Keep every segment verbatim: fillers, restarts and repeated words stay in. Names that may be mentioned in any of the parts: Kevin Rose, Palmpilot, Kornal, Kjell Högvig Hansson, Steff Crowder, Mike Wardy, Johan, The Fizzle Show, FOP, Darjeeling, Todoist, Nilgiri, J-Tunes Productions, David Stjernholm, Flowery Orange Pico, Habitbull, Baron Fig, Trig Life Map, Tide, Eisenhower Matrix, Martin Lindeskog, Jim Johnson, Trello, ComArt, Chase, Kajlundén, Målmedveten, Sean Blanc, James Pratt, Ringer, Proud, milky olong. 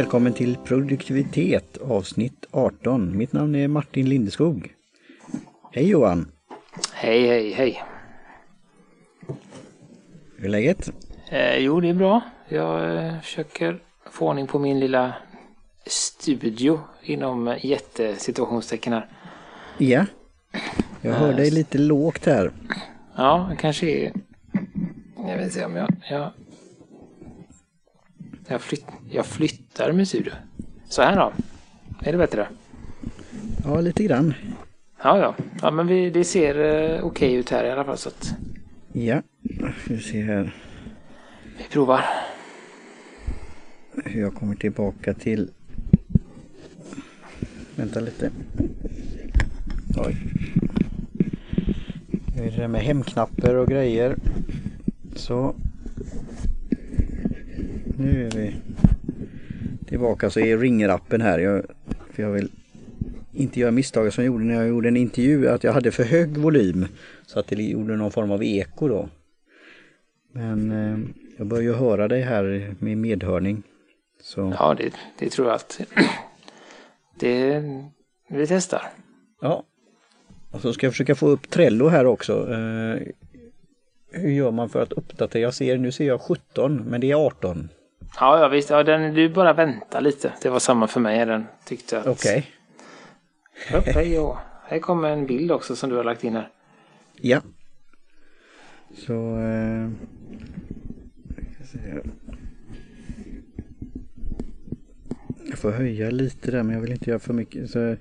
Välkommen till produktivitet avsnitt arton. Mitt namn är Martin Lindeskog. Hej Johan. Hej, hej, hej. Hur är läget? Eh, jo, det är bra. Jag eh, försöker få ordning på min lilla studio inom jättesituationstecken här. Ja, jag hör dig lite lågt här. Ja, jag kanske är... Jag vet inte om jag... jag... Jag, flytt, jag flyttar min studio. Så här då. Är det bättre? Ja, lite grann. Ja, ja. Ja, men vi, det ser eh, okej ut här i alla fall. Så att... Ja, vi ser här. Vi provar. Jag kommer tillbaka till... Vänta lite. Oj. Nu är det med hemknappar och grejer. Så... Nu är vi tillbaka så är Ringer-appen här. Jag, för jag vill inte göra misstag som jag gjorde när jag gjorde en intervju. Att jag hade för hög volym. Så att det gjorde någon form av eko då. Men eh, jag börjar ju höra dig här med medhörning. Så. Ja, det, det tror jag att det, vi testar. Ja. Och så ska jag försöka få upp Trello här också. Eh, hur gör man för att uppdatera? Jag ser, nu ser jag sjutton, men det är arton. Ja, ja visst. Ja, den, du bara vänta lite. Det var samma för mig. Den tyckte att... Okej. Okay. Hej, ja. Här kommer en bild också som du har lagt in här. Ja. Så... Eh... Jag, ska se. Jag får höja lite där, men jag vill inte göra för mycket. Så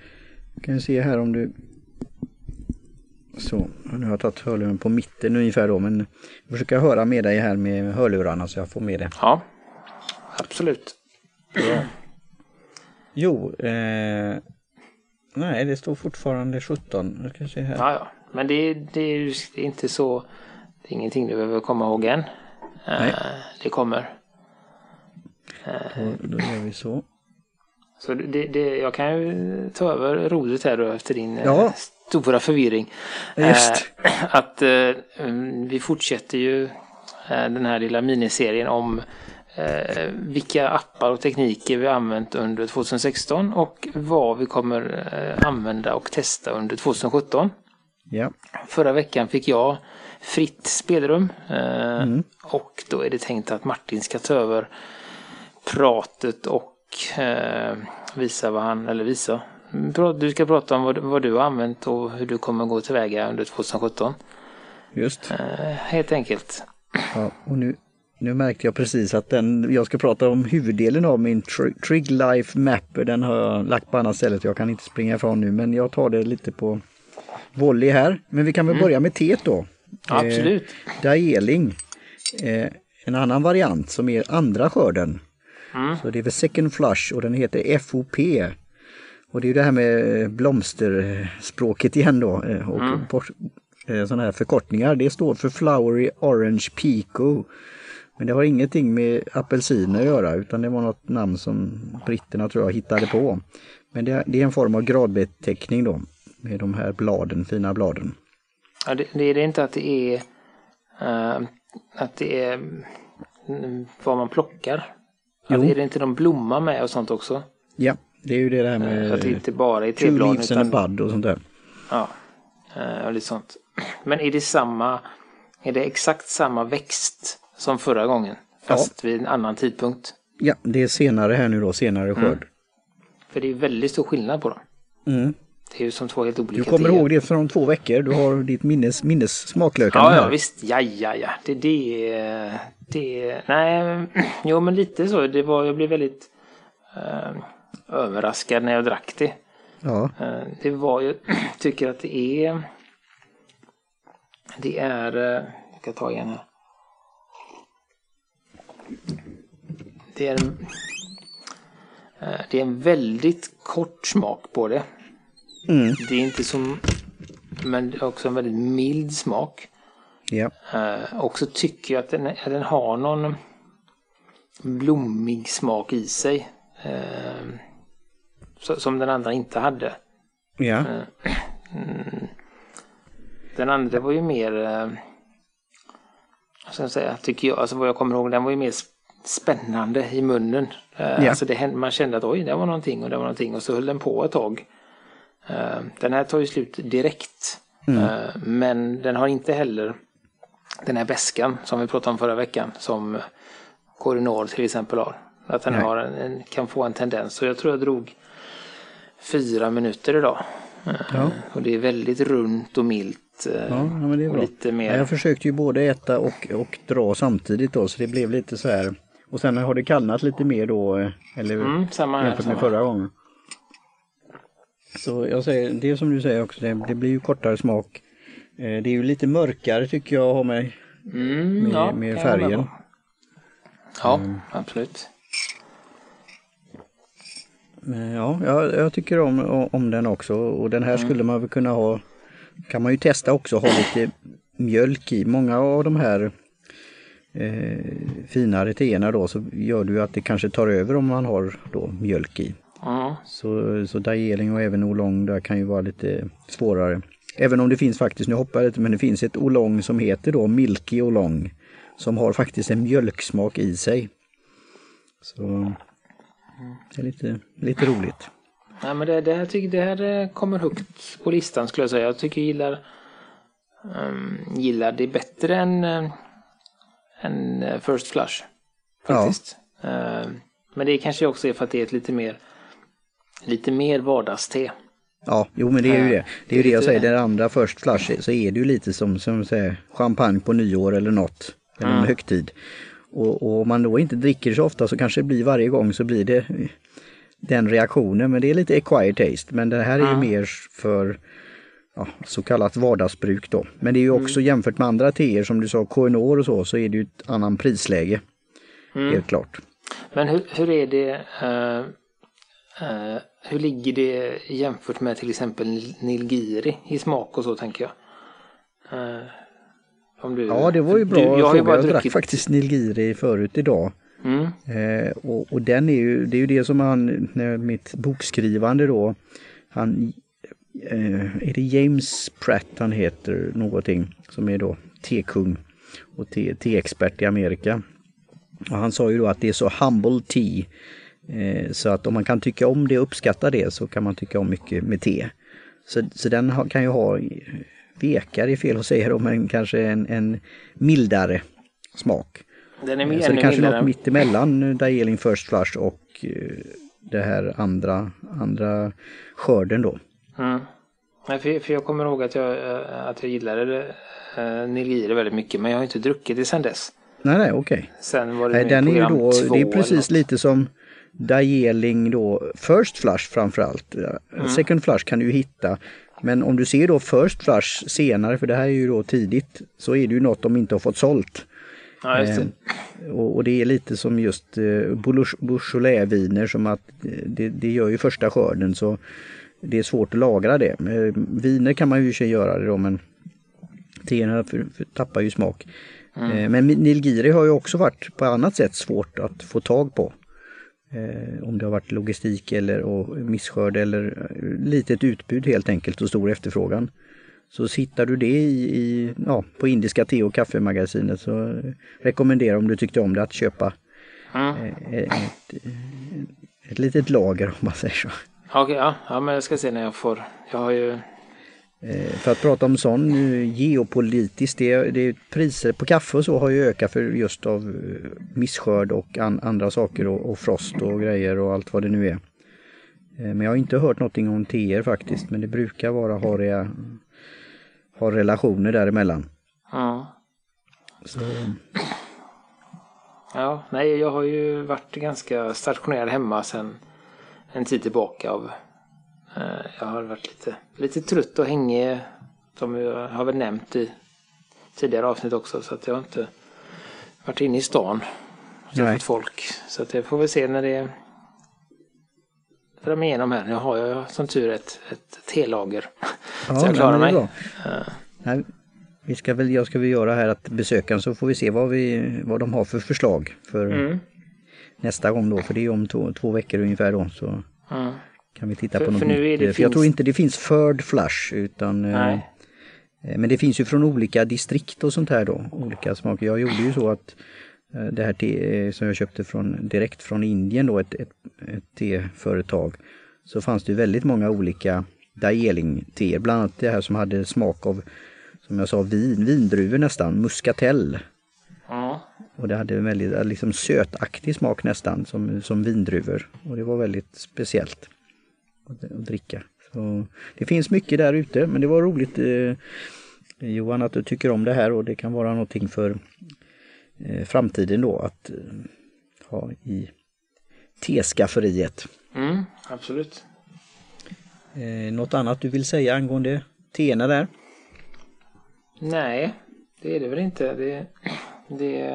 kan jag se här om du... Så, nu har jag tagit hörluren på mitten ungefär då, men jag försöker höra med dig här med hörlurarna så jag får med det. Ja. Absolut. Ja. Jo, eh, nej det står fortfarande sjutton. Jag ska se här. Ja, ja. Men det, det är ju inte så, det är ingenting du behöver komma ihåg än. Eh, det kommer. Eh, då, då gör vi så. Så det, det, jag kan ju ta över rodet här då efter din ja. stora förvirring. Just. Eh, att eh, vi fortsätter ju eh, den här lilla miniserien om Eh, vilka appar och tekniker vi har använt under tjugohundrasexton och vad vi kommer eh, använda och testa under tjugohundrasjutton. Yeah. Förra veckan fick jag fritt spelrum eh, mm. och då är det tänkt att Martin ska ta över pratet och eh, visa vad han, eller visa. Du ska prata om vad, vad du har använt och hur du kommer gå tillväga under tjugohundrasjutton. Just. Eh, helt enkelt. Ja, och nu Nu märkte jag precis att den, jag ska prata om huvuddelen av min Trig, Trig Life Map. Den har jag lagt på annat stället. Jag kan inte springa ifrån nu, men jag tar det lite på volley här. Men vi kan väl mm. börja med T då. Absolut. Eh, Darjeeling. Eh, en annan variant som är andra skörden. Mm. Så det är väl second flush och den heter F O P. Och det är ju det här med blomsterspråket igen då. Eh, och mm. por, eh, sådana här förkortningar. Det står för Flowery Orange Pico. Men det har ingenting med apelsiner att göra utan det var något namn som britterna tror jag hittade på. Men det, det är en form av gradbeteckning då med de här bladen, fina bladen. Ja, det, det är det inte att det är uh, att det är vad man plockar. Att är det inte de blommar med och sånt också? Ja, det är ju det där med uh, att det inte bara är träblad utan bud och sånt där. Ja, uh, och lite sånt. Men är det samma är det exakt samma växt som förra gången, fast ja. vid en annan tidpunkt. Ja, det är senare här nu då, senare skörd. Mm. För det är väldigt stor skillnad på dem. Mm. Det är ju som två helt olika. Du kommer ihåg det från två veckor, du har ditt minnes, minnes smaklökar. Ja, ja, visst. Ja, ja, ja. Det, det, det, nej, jo men lite så. Det var, jag blev väldigt eh, överraskad när jag drack det. Ja. Det var, jag tycker att det är, det är, jag kan ta igen här. Det är, en, det är en väldigt kort smak på det. Mm. Det är inte som, men också en väldigt mild smak. Ja. Äh, och så tycker jag att den, att den har någon blommig smak i sig. Äh, så, som den andra inte hade. Ja. Äh, den andra var ju mer... Sen säga, tycker jag, alltså vad jag kommer ihåg, den var ju mer spännande i munnen. Yeah. Alltså det, man kände att oj, det var någonting och det var någonting. Och så höll den på ett tag. Den här tar ju slut direkt. Mm. Men den har inte heller den här väskan som vi pratade om förra veckan. Som Kornal till exempel har. Att den har en, kan få en tendens. Så jag tror jag drog fyra minuter idag. Ja. Och det är väldigt runt och milt. Ja, men det är bra. Lite mer. Jag försökte ju både äta och, och dra samtidigt då, så det blev lite så här. Och sen har det kallnat lite mer då, eller mm, samma jämfört med samma. Förra gången. Så jag säger, det som du säger också, det, det blir ju kortare smak. Det är ju lite mörkare tycker jag har med, mm, med, ja, med färgen. Ja, mm. Absolut. Men ja, jag, jag tycker om, om den också. Och den här mm. skulle man väl kunna ha. Kan man ju testa också ha lite mjölk i. Många av de här eh, finare teerna då, så gör det ju att det kanske tar över om man har då mjölk i. Mm. Så, så Darjeeling och även olong där kan ju vara lite svårare. Även om det finns faktiskt, nu hoppar jag lite, men det finns ett olong som heter då milky olong. Som har faktiskt en mjölksmak i sig. Så det är lite, lite roligt. Nej, men det, det, här tycker, det här kommer högt på listan skulle jag säga. Jag tycker jag gillar, um, gillar det bättre än, uh, än First Flush faktiskt. Ja. Uh, men det kanske också är för att det är ett lite mer, lite mer vardagste. Ja, jo men det är ju det. Det är ju det jag säger, den andra First Flush så är det ju lite som, som säger, champagne på nyår eller något, eller en mm. högtid. Och, och om man då inte dricker så ofta så kanske det blir varje gång så blir det den reaktionen, men det är lite acquired taste. Men det här är ju mm. mer för ja, så kallat vardagsbruk då. Men det är ju också mm. jämfört med andra teer som du sa, Kornal och så, så är det ju ett annan prisläge. Mm. Helt klart. Men hur, hur är det uh, uh, hur ligger det jämfört med till exempel Nilgiri i smak och så tänker jag. Uh, om du, ja, det var ju bra. Du, jag har ju bara jag drack faktiskt Nilgiri förut idag. Mm. Eh, och, och den är ju, det är ju det som han, när mitt bokskrivande då, han, eh, är det James Pratt han heter någonting, som är då tekung och te, teexpert i Amerika. Och han sa ju då att det är så humble tea, eh, så att om man kan tycka om det och uppskatta det så kan man tycka om mycket med te. Så, så den ha, kan ju ha, vekar är fel att säga då, men kanske en, en mildare smak. Den är mer, så det är kanske något mitt emellan Darjeeling First Flush och det här andra, andra skörden då. Mm. För, för jag kommer ihåg att jag, att jag gillade äh, Nilgiri väldigt mycket, men jag har inte druckit det sedan dess. Nej, nej, okej. Sen var det nej, den är då, det är precis lite som Darjeeling då, First Flush framförallt. Mm. Second Flush kan du hitta. Men om du ser då First Flush senare, för det här är ju då tidigt, så är det ju något de inte har fått sålt. Ja, just det. Och, och det är lite som just eh, Beaujolais-viner, som att det, det gör ju första skörden så det är svårt att lagra det. Eh, viner kan man ju inte göra det då, men teerna tappar ju smak. Mm. Eh, men Nilgiri har ju också varit på annat sätt svårt att få tag på. Eh, om det har varit logistik eller och misskörd eller litet utbud helt enkelt och stor efterfrågan. Så hittar du det i, i, ja, på indiska te- och kaffemagasinet, så rekommenderar om du tyckte om det att köpa mm. ett, ett litet lager om man säger så. Okej, ja. Ja, men jag ska se när jag får. Jag har ju... För att prata om sån geopolitiskt, det, det priser på kaffe och så har ju ökat för just av misskörd och an, andra saker och, och frost och grejer och allt vad det nu är. Men jag har inte hört någonting om teer faktiskt, men det brukar vara hariga... har relationer däremellan. Ja. Så. Ja, nej, jag har ju varit ganska stationerad hemma sedan en tid tillbaka. Av, eh, jag har varit lite, lite trött och hängig, som jag har väl nämnt i tidigare avsnitt också, så att jag har inte varit inne i stan och träffat folk. Så att jag får väl se när det är fram igenom här. Nu har jag som tur ett, ett telager. Ja, så jag klarar nej, mig. Ja. Nej, vi ska väl, jag ska väl göra här att besöka, så får vi se vad, vi, vad de har för förslag för mm. nästa gång då. För det är om to, två veckor ungefär då, så mm. kan vi titta för, på något. För, nu är det för finns... jag tror inte det finns Third Flush utan... Nej. Men det finns ju från olika distrikt och sånt här då. Olika smaker. Jag gjorde ju så att det här te som jag köpte från, direkt från Indien då, ett, ett, ett teföretag, så fanns det väldigt många olika Darjeeling-teer, bland annat det här som hade smak av, som jag sa, vin, vindruvor nästan, muskatell. Ja. Och det hade en väldigt liksom sötaktig smak nästan, som, som vindruvor. Och det var väldigt speciellt att, att dricka. Så det finns mycket där ute, men det var roligt eh, Johan att du tycker om det här, och det kan vara någonting för eh, framtiden då att eh, ha i teskafferiet. Mm, absolut. Eh, något annat du vill säga angående teerna där? Nej, det är det väl inte. Det, det...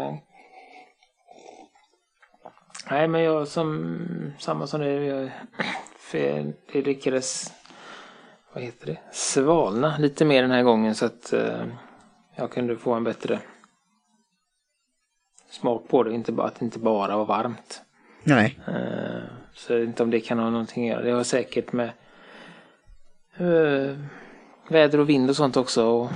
Nej, men jag som samma som det, jag, för det lyckades, vad heter det? Svalna lite mer den här gången, så att eh, jag kunde få en bättre smak på det, inte bara att det inte bara var varmt. Nej. Eh, så jag vet inte om det kan ha någonting att göra. Det har säkert med eh, väder och vind och sånt också, och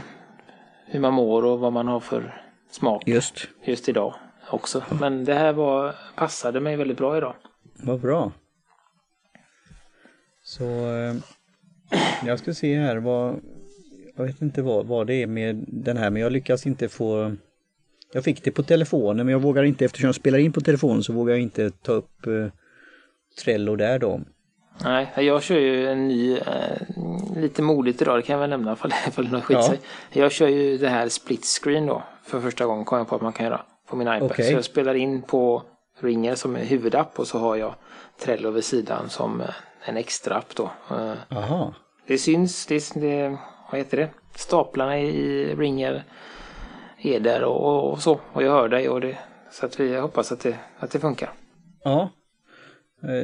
hur man mår och vad man har för smak just, just idag också. Men det här var, passade mig väldigt bra idag. Vad bra. Så jag ska se här vad, jag vet inte vad, vad det är med den här, men jag lyckas inte få, jag fick det på telefonen, men jag vågar inte, eftersom jag spelar in på telefonen så vågar jag inte ta upp eh, Trello där då. Nej, jag kör ju en ny, eh, lite modigt idag, det kan jag väl nämna ifall det något skit ja. sig. Jag kör ju det här split screen då, för första gången kom jag på att man kan göra på min iPad. Okay. Så jag spelar in på Ringer som är huvudapp, och så har jag Trello vid sidan som en extra app då. Aha. Det syns, det, det, vad heter det? Staplarna i Ringer är där och, och så, och jag hör dig och det, så att vi hoppas att det, att det funkar. Ja.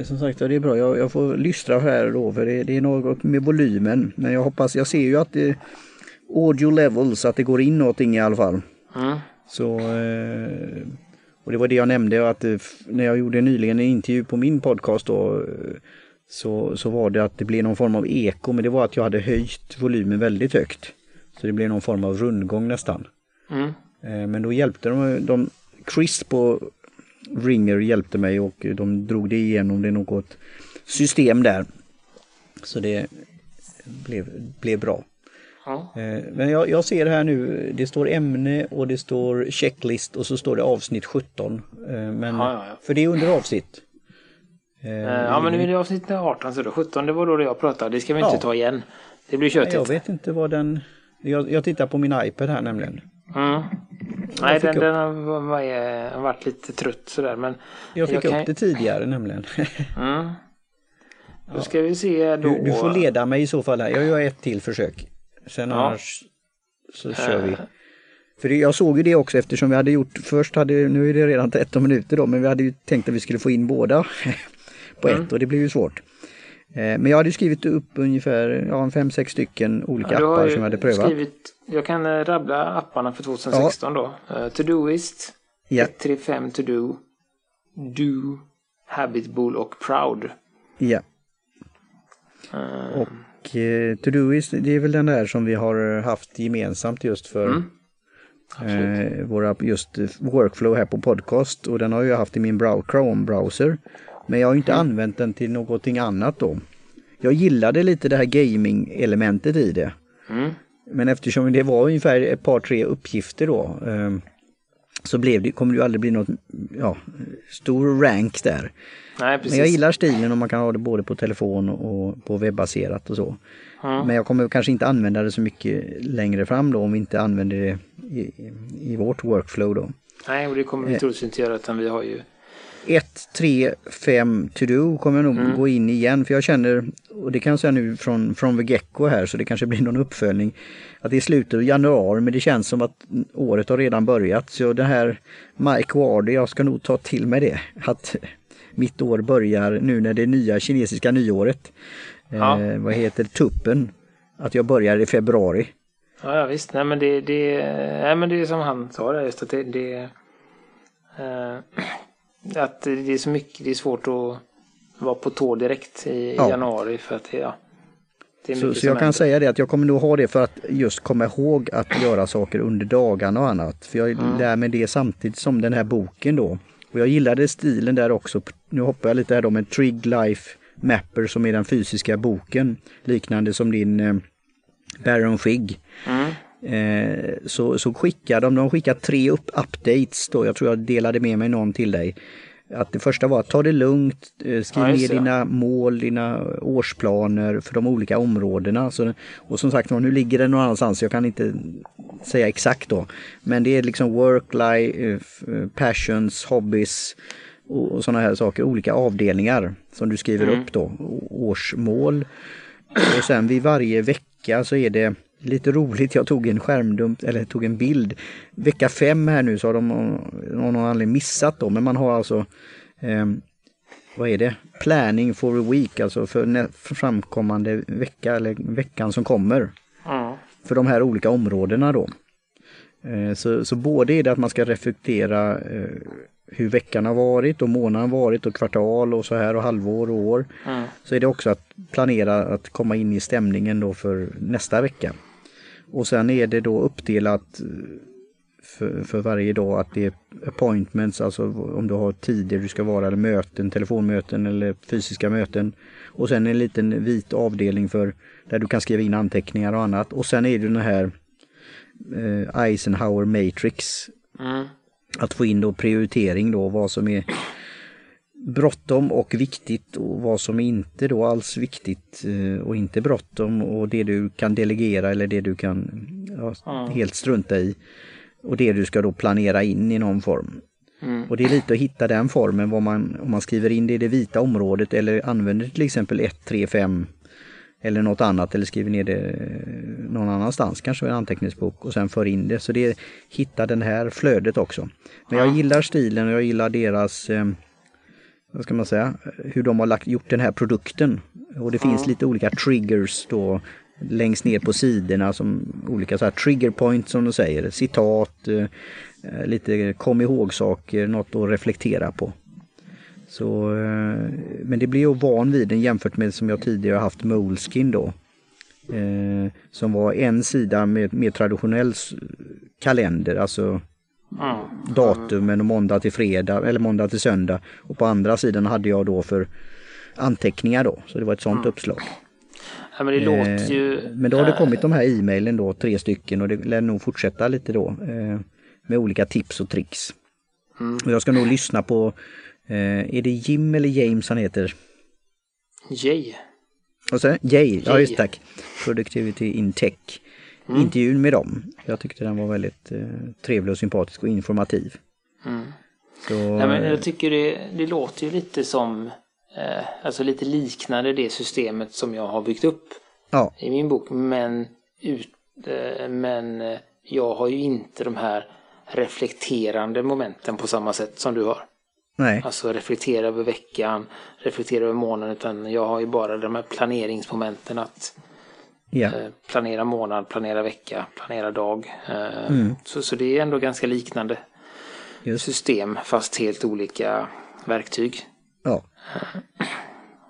Som sagt, ja, det är bra. Jag, jag får lystra här då, för det, det är något med volymen. Men jag hoppas, jag ser ju att det, audio levels, att det går in någonting i alla fall. Mm. Så, och det var det jag nämnde, att när jag gjorde nyligen en intervju på min podcast då, så, så var det att det blev någon form av eko, men det var att jag hade höjt volymen väldigt högt. Så det blev någon form av rundgång nästan. Mm. Men då hjälpte de, de Chris på Ringer hjälpte mig, och de drog det igenom det något system där. Så det blev, blev bra. Ja. Men jag, jag ser här nu, det står ämne och det står checklist och så står det avsnitt sjutton. Men, ja, ja, ja. För det är under avsnitt. Ja, men nu är det avsnitt arton, så då sjutton, det var då det jag pratade. Det ska vi inte ja. ta igen. Det blir köttigt. Jag vet inte vad den... Jag, jag tittar på min iPad här nämligen. Mm. Nej, den, den har varit lite trött sådär, men jag fick jag kan... upp det tidigare nämligen. Mm. Då ska vi se då. Du, du får leda mig i så fall här. Jag gör ett till försök. Sen ja. annars så kör vi. För jag såg ju det också, eftersom vi hade gjort först, hade, nu är det redan tretton minuter då, men vi hade ju tänkt att vi skulle få in båda på mm. ett, och det blev ju svårt. Men jag hade skrivit upp ungefär ja, fem sex stycken olika ja, appar som jag hade prövat. Skrivit, jag kan rabbla apparna för tjugohundrasexton ja. då. Uh, Todoist, yeah. ett tre fem To-Do, Do, Habitbull och Proud. Ja. Yeah. Uh. Och uh, Todoist, det är väl den där som vi har haft gemensamt just för mm. uh, våra just workflow här på podcast. Och den har jag haft i min Chrome-browser. Men jag har inte mm. använt den till någonting annat då. Jag gillade lite det här gaming-elementet i det. Mm. Men eftersom det var ungefär ett par tre uppgifter då. Så blev det, kommer det ju aldrig bli något ja, stor rank där. Nej, precis. Men jag gillar stilen, och man kan ha det både på telefon och på webbaserat och så. Mm. Men jag kommer kanske inte använda det så mycket längre fram då, om vi inte använder det i, i vårt workflow då. Nej, och det kommer vi troligtvis inte göra, utan vi har ju... ett tre fem to do kommer jag nog mm. gå in igen, för jag känner, och det kan jag säga nu från, från Vegecco här, så det kanske blir någon uppföljning, att det är slutet av januari, men det känns som att året har redan börjat. Så det här Mike Wardy, jag ska nog ta till mig det, att mitt år börjar nu när det nya kinesiska nyåret, ja. eh, vad heter tuppen, att jag börjar i februari. Ja, ja visst, nej men det, det, nej, men det är som han sa där, just att det, det eh. att det är så mycket, det är svårt att vara på tå direkt i ja. januari, för att ja, Det så så jag kan säga det att jag kommer nog ha det för att just komma ihåg att göra saker under dagarna och annat. För jag mm. lär mig det samtidigt som den här boken då. Och jag gillade stilen där också. Nu hoppar jag lite här då med Trig Life Mapper som är den fysiska boken. Liknande som din eh, Baron Fig. Mm. Eh, så, så skickar de, de skickar tre upp updates då. Jag tror jag delade med mig någon till dig. Att det första var att ta det lugnt, skriv ner dina mål, dina årsplaner för de olika områdena. Så, och som sagt, nu ligger det någon annanstans, jag kan inte säga exakt då. Men det är liksom work, life, passions, hobbies och, och sådana här saker. Olika avdelningar som du skriver mm. upp då, årsmål. Och sen vid varje vecka så är det lite roligt, jag tog en skärmdump eller tog en bild. Vecka fem här nu så har de någon anledning missat då, men man har alltså eh, vad är det? Planning for a week, alltså för, nä- för framkommande vecka eller veckan som kommer. Mm. För de här olika områdena då. Eh, så, så både är det att man ska reflektera eh, hur veckan har varit och månaden har varit och kvartal och så här och halvår och år. Mm. Så är det också att planera att komma in i stämningen då för nästa vecka. Och sen är det då uppdelat för, för varje dag att det är appointments, alltså om du har tider du ska vara eller möten, telefonmöten eller fysiska möten. Och sen en liten vit avdelning för där du kan skriva in anteckningar och annat. Och sen är det den här eh, Eisenhower Matrix. Mm. Att få in då prioritering då, vad som är bråttom och viktigt och vad som inte då alls viktigt och inte bråttom och det du kan delegera eller det du kan ja, helt strunta i och det du ska då planera in i någon form. Mm. Och det är lite att hitta den formen vad man, om man skriver in det i det vita området eller använder till exempel ett, tre, fem eller något annat eller skriver ner det någon annanstans, kanske en anteckningsbok och sen för in det. Så det är hitta den här flödet också. Men jag gillar stilen och jag gillar deras, eh, vad ska man säga, hur de har lagt, gjort den här produkten. Och det finns lite olika triggers då längst ner på sidorna som olika så här trigger points som de säger, citat, eh, lite kom ihåg saker, något att reflektera på. Så, men det blir ju van vid den jämfört med som jag tidigare haft Målskin då. Eh, som var en sida med mer traditionell kalender, alltså mm. datumen och måndag till fredag eller måndag till söndag. Och på andra sidan hade jag då för anteckningar då, så det var ett sånt mm. uppslag. Ja, men, det låter ju... eh, men då har det kommit de här e-mailen då, tre stycken och det lär nog fortsätta lite då eh, med olika tips och tricks. Mm. Och jag ska nog lyssna på Uh, är det Jim eller James han heter? Jay. Och sen, Jay. Jay. Ja, just tack. Productivity in Tech. Mm. Intervjun med dem. Jag tyckte den var väldigt uh, trevlig och sympatisk och informativ. Mm. Så... Nej, men jag tycker det, det låter ju lite som eh, alltså lite liknande det systemet som jag har byggt upp ja. I min bok. Men, ut, eh, men jag har ju inte de här reflekterande momenten på samma sätt som du har. Nej. Alltså reflektera över veckan, reflektera över månaden, utan jag har ju bara de här planeringsmomenten att yeah. eh, planera månad, planera vecka, planera dag. Eh, mm. så, så det är ändå ganska liknande Just. System fast helt olika verktyg. Ja.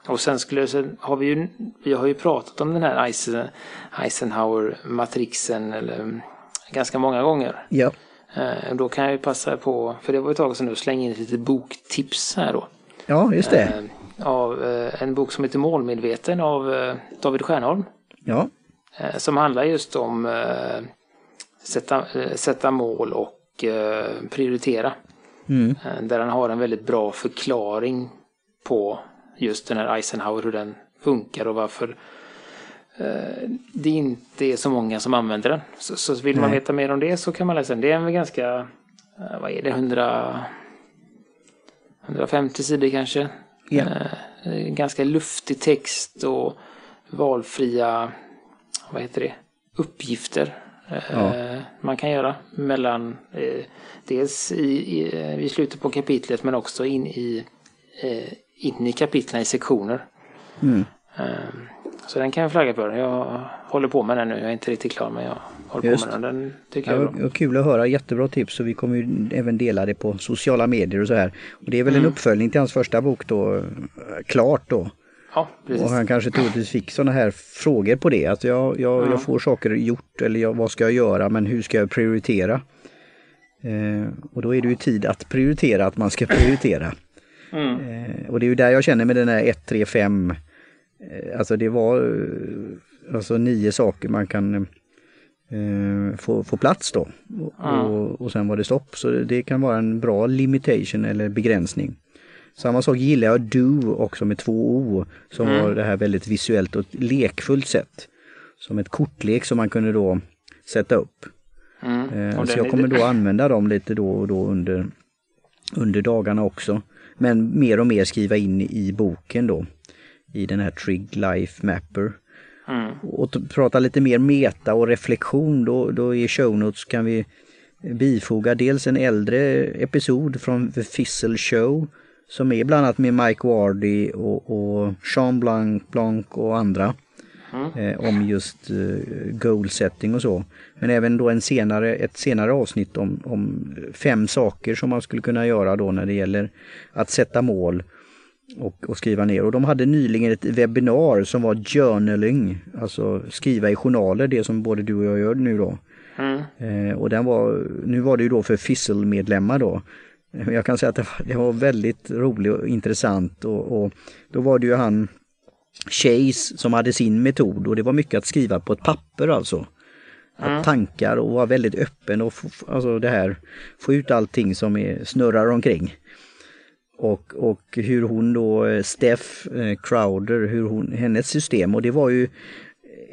Och sen skulle sen har vi ju vi har ju pratat om den här Eisen, Eisenhower-matrixen eller, ganska många gånger. Ja. Då kan jag ju passa på, för det var ett tag sedan nu, släng in lite boktips här då. Ja, just det. Av en bok som heter Målmedveten av David Stjernholm. Ja. Som handlar just om sätta, sätta mål och prioritera. Mm. Där han har en väldigt bra förklaring på just den här Eisenhower, hur den funkar och varför det inte är så många som använder den. Så, så vill Nej. Man veta mer om det så kan man läsa den. Det är en ganska, vad är det, hundra, hundrafemtio sidor kanske. Ja. Ganska luftig text och valfria, vad heter det, uppgifter ja. Man kan göra mellan dels i, i, i slutet på kapitlet men också in i, in i kapitlen i sektioner. Mm. Så den kan jag flagga för. Jag håller på med den nu. Jag är inte riktigt klar, men jag håller Just. På med den. Den tycker ja, jag är bra. Kul att höra. Jättebra tips. Så vi kommer ju även dela det på sociala medier och så här. Och det är väl mm. en uppföljning till hans första bok då. Klart då. Ja, precis. Och han kanske troligtvis fick sådana här frågor på det. Att jag, jag, ja. jag får saker gjort, eller jag, vad ska jag göra, men hur ska jag prioritera? Eh, och då är det ju tid att prioritera, att man ska prioritera. Mm. Eh, och det är ju där jag känner med den här ett, tre, fem. Eh, alltså det var alltså nio saker man kan eh, få, få plats då. Och, ja. och, och sen var det stopp. Så det kan vara en bra limitation eller begränsning. Samma sak gillar jag do också med två O, som mm. var det här väldigt visuellt och lekfullt sätt. Som ett kortlek som man kunde då sätta upp. Mm. Eh, så jag kommer då använda dem lite då och då under, under dagarna också. Men mer och mer skriva in i boken då. I den här Trig Life Mapper. Mm. Och t- prata lite mer meta och reflektion då, då i show notes kan vi bifoga dels en äldre episod från The Fizzle Show. Som är bland annat med Mike Wardy och, och Sean Blanc, Blanc och andra. Mm. Eh, om just eh, goal setting och så. Men även då en senare, ett senare avsnitt om, om fem saker som man skulle kunna göra då när det gäller att sätta mål och, och skriva ner. Och de hade nyligen ett webbinar som var journaling. Alltså skriva i journaler, det som både du och jag gör nu då. Mm. Eh, och den var, nu var det ju då för Fizzle-medlemmar då. Jag kan säga att det var väldigt roligt och intressant och, och då var det ju han Chase som hade sin metod och det var mycket att skriva på ett papper alltså. Mm. Att tankar och vara väldigt öppen och f- alltså det här, få ut allting som är, snurrar omkring. Och, och hur hon då, Steff Crowder, hur hon, hennes system och det var ju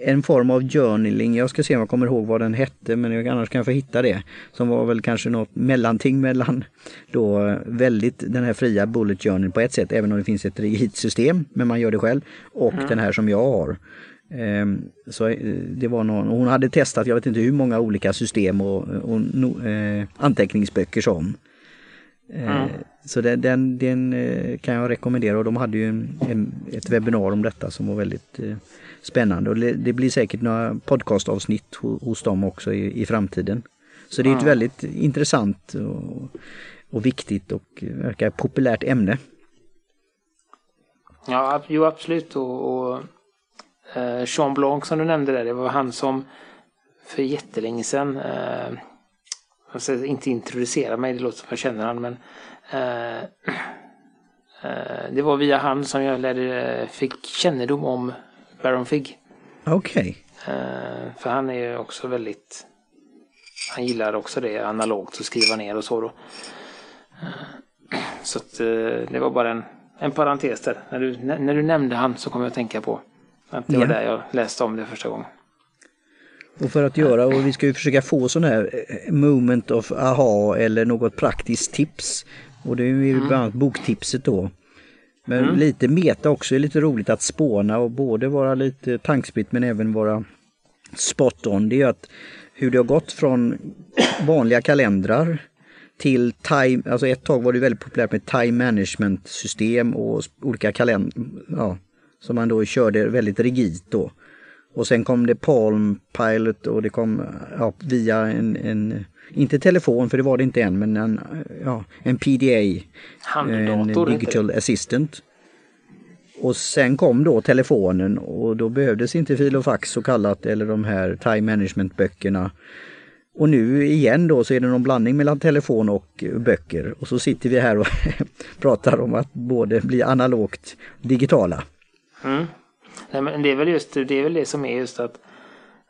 en form av journaling, jag ska se om jag kommer ihåg vad den hette, men jag annars kan jag få hitta det. Som var väl kanske något mellanting mellan då väldigt den här fria bullet journaling på ett sätt, även om det finns ett rigitt system, men man gör det själv, och mm. den här som jag har. Ehm, så det var någon, hon hade testat, jag vet inte hur många olika system och, och no, eh, anteckningsböcker som. Ehm, mm. Så den, den, den kan jag rekommendera och de hade ju en, en, ett webbinar om detta som var väldigt... Eh, spännande och det blir säkert några podcastavsnitt hos dem också i, i framtiden. Så det är ett väldigt intressant och, och viktigt och verkar populärt ämne. Ja, jo, absolut. Och, och eh, Sean Blanc som du nämnde där, det var han som för jättelänge sedan eh, jag ska inte introducera mig, det låter som jag känner han, men eh, eh, det var via han som jag lärde, fick kännedom om Baron Fig. Okej. Okay. Uh, för han är ju också väldigt... Han gillar också det analogt att skriva ner och så då. Uh, så att, uh, det var bara en, en parentes där. När du, n- när du nämnde han så kom jag att tänka på att det yeah. var där jag läste om det första gången. Och för att göra, och vi ska ju försöka få sån här moment of aha eller något praktiskt tips. Och det är ju mm. bland annat boktipset då. Men mm. lite meta också är lite roligt att spåna och både vara lite tankspritt men även vara spot on. Det är att hur det har gått från vanliga kalendrar till time, alltså ett tag var det väldigt populärt med time management system och olika kalendrar ja, som man då körde väldigt rigidt då. Och sen kom det Palmpilot och det kom ja, via en, en, inte telefon för det var det inte än, men en, ja, en P D A, handdator, en digital inte. assistant. Och sen kom då telefonen och då behövdes inte fil och fax så kallat eller de här time management böckerna. Och nu igen då så är det någon blandning mellan telefon och böcker och så sitter vi här och pratar om att både bli analogt digitala. Mm. Nej, men det är väl just det, är väl det som är just att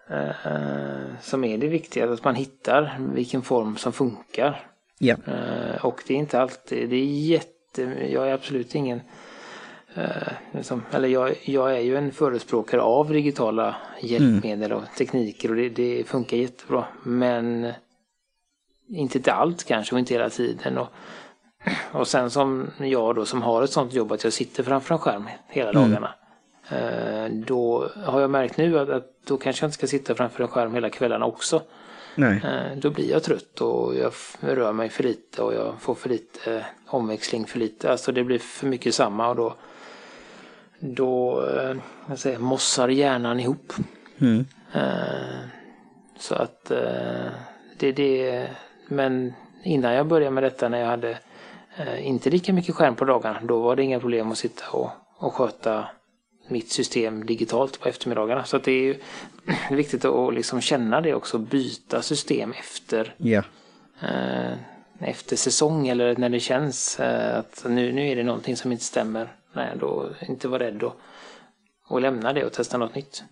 eh, som är det viktiga att man hittar vilken form som funkar. Ja. Eh, och det är inte alltid det är jätte jag är absolut ingen eh, liksom, eller jag jag är ju en förespråkare av digitala hjälpmedel mm. och tekniker och det, det funkar jättebra men inte till allt kanske och inte hela tiden och och sen som jag då som har ett sånt jobb att jag sitter framför en skärm hela mm. dagarna. Då har jag märkt nu att, att då kanske jag inte ska sitta framför en skärm hela kvällarna också. Nej. Då blir jag trött och jag rör mig för lite och jag får för lite omväxling för lite. Alltså det blir för mycket samma och då, då jag säger, mossar hjärnan ihop. Mm. Så att det är det. Men innan jag började med detta när jag hade inte lika mycket skärm på dagarna, då var det inga problem att sitta och, och sköta mitt system digitalt på eftermiddagarna. Så att det är ju viktigt att liksom känna det också, byta system efter, yeah. eh, efter säsong eller när det känns eh, att nu, nu är det någonting som inte stämmer. Nej, då inte vara rädd och, och lämna det och testa något nytt.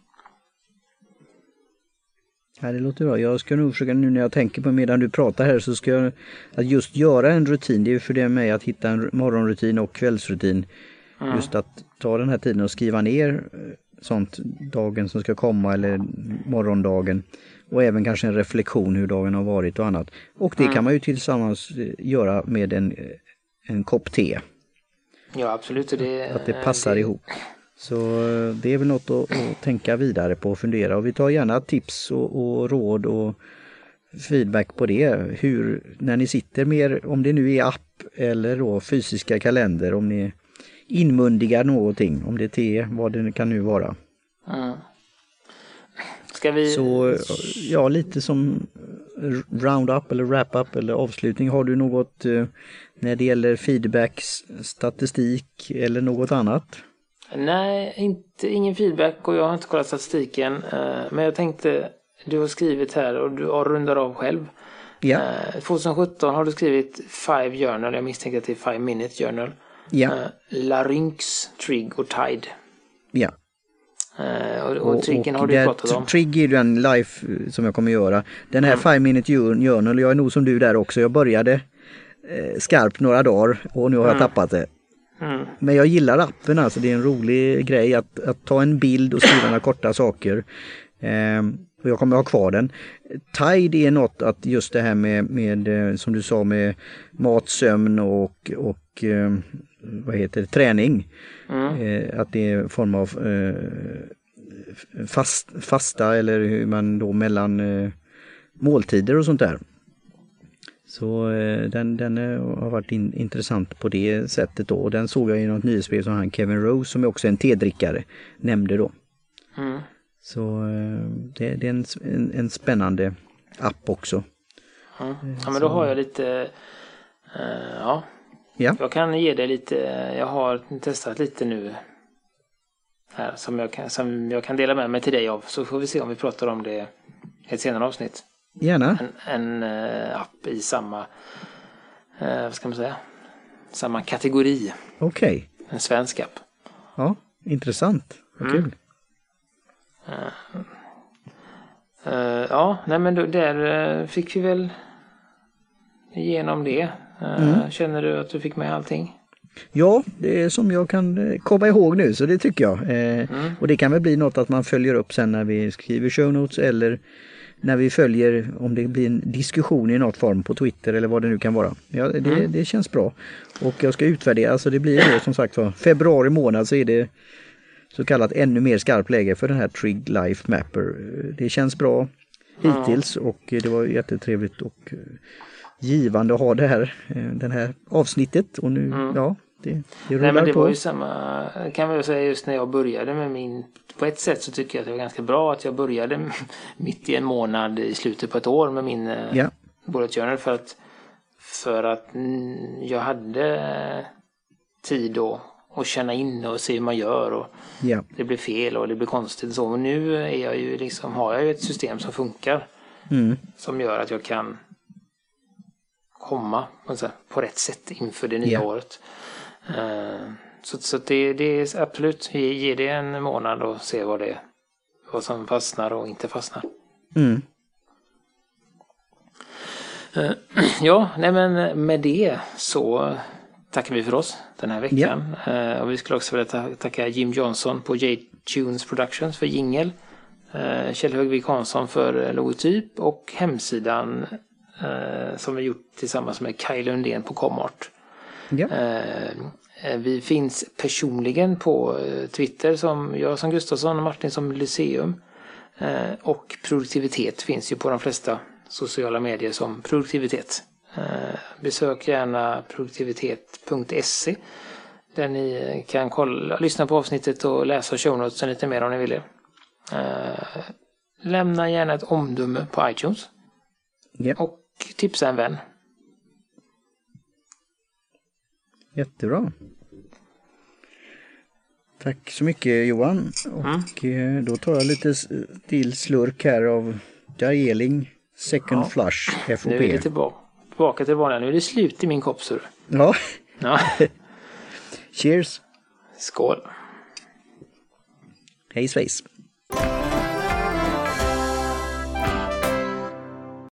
Ja, det låter bra. Jag ska nog försöka nu när jag tänker på medan du pratar här så ska jag att just göra en rutin. Det är ju för det med att hitta en morgonrutin och kvällsrutin. Mm. Just att ta den här tiden och skriva ner sånt, dagen som ska komma eller morgondagen. Och även kanske en reflektion hur dagen har varit och annat. Och det mm. kan man ju tillsammans göra med en, en kopp te. Ja, absolut. Det, att det passar det... ihop. Så det är väl något att, att tänka vidare på och fundera. Och vi tar gärna tips och, och råd och feedback på det. Hur, när ni sitter mer, om det nu är app eller då fysiska kalender, om ni inmundigar någonting, om det är te, vad det kan nu vara. Mm. Ska vi... Så ja, lite som roundup eller wrap-up eller avslutning. Har du något när det gäller feedback, statistik eller något annat? Nej, inte, ingen feedback och jag har inte kollat statistiken. Men jag tänkte, du har skrivit här och du rundar av själv. Ja. tjugosjutton har du skrivit Five Journal, jag misstänker att det är Five Minute Journal. Ja. Larynx, Trig och Tide. Ja. Och, och, och Triggen har du pratat om. Trig är ju en life som jag kommer göra. Den här mm. Five Minute Journal, jag är nog som du där också. Jag började skarpt några dagar och nu har jag mm. tappat det. Mm. Men jag gillar appen, alltså det är en rolig grej att, att ta en bild och skriva några korta saker. Ehm, och jag kommer ha kvar den. Tide är något att just det här med, med som du sa med mat, sömn och, och vad heter det, träning. Mm. Ehm, att det är en form av eh, fast, fasta eller hur man då mellan eh, måltider och sånt där. Så den, den har varit in, intressant på det sättet då. Och den såg jag i något nyhetsbrev som han Kevin Rose, som är också en tedrickare, nämnde då. Mm. Så det, det är en, en, en spännande app också. Mm. Ja, men då har jag lite... Uh, ja. ja, jag kan ge dig lite... Jag har testat lite nu här som jag kan, som jag kan dela med mig till dig av. Så får vi se om vi pratar om det i ett senare avsnitt. Gärna. En, en uh, app i samma, uh, vad ska man säga, samma kategori. Okej. Okay. En svensk app. Ja, intressant. Vad mm. kul. Uh, uh, ja, nej men då, där uh, fick vi väl igenom det. Uh, mm. Känner du att du fick med allting? Ja, det är som jag kan komma ihåg nu, så det tycker jag. Uh, mm. Och det kan väl bli något att man följer upp sen när vi skriver show notes eller när vi följer, om det blir en diskussion i något form på Twitter eller vad det nu kan vara. Ja, det, mm. det känns bra. Och jag ska utvärdera, så det blir då som sagt för februari månad så är det så kallat ännu mer skarpt läge för den här Trig Life Mapper. Det känns bra hittills och det var jättetrevligt och givande att ha det här, den här avsnittet. Och nu, mm. ja, det, det rullar. Nej, men det på. Var ju samma, kan man ju säga, just när jag började med min... På ett sätt så tycker jag att det var ganska bra att jag började mitt i en månad i slutet på ett år med min yeah. bullet journal, för att, för att jag hade tid då att känna in och se hur man gör och yeah. det blev fel och det blev konstigt och så. Och nu är jag ju liksom, har jag ju ett system som funkar mm. som gör att jag kan komma på rätt sätt inför det nya yeah. året. Uh, Så, så det, det är absolut, ge det en månad och se vad det är, vad som fastnar och inte fastnar. Mm. Ja, nej men med det så tackar vi för oss den här veckan. Ja. Och vi skulle också vilja tacka Jim Johnson på J-Tunes Productions för jingel, Kjell Högvig Hansson för logotyp och hemsidan som vi gjort tillsammans med Kajlundén på ComArt. Ja. Eh, Vi finns personligen på Twitter som jag som Gustafsson och Martin som Lyceum. Och produktivitet finns ju på de flesta sociala medier som produktivitet. Besök gärna produktivitet punkt se där ni kan kolla, lyssna på avsnittet och läsa show notes lite mer om ni vill. Lämna gärna ett omdöme på iTunes. Yep. Och tipsa en vän. Jättebra. Tack så mycket, Johan. Och mm. då tar jag lite till slurk här av Darjeeling Second ja. Flush F O P. Nu är det tillbaka, tillbaka till vanliga. Nu är det slut i min kopp, så. Ja. ja. Cheers. Skål. Hej svejs.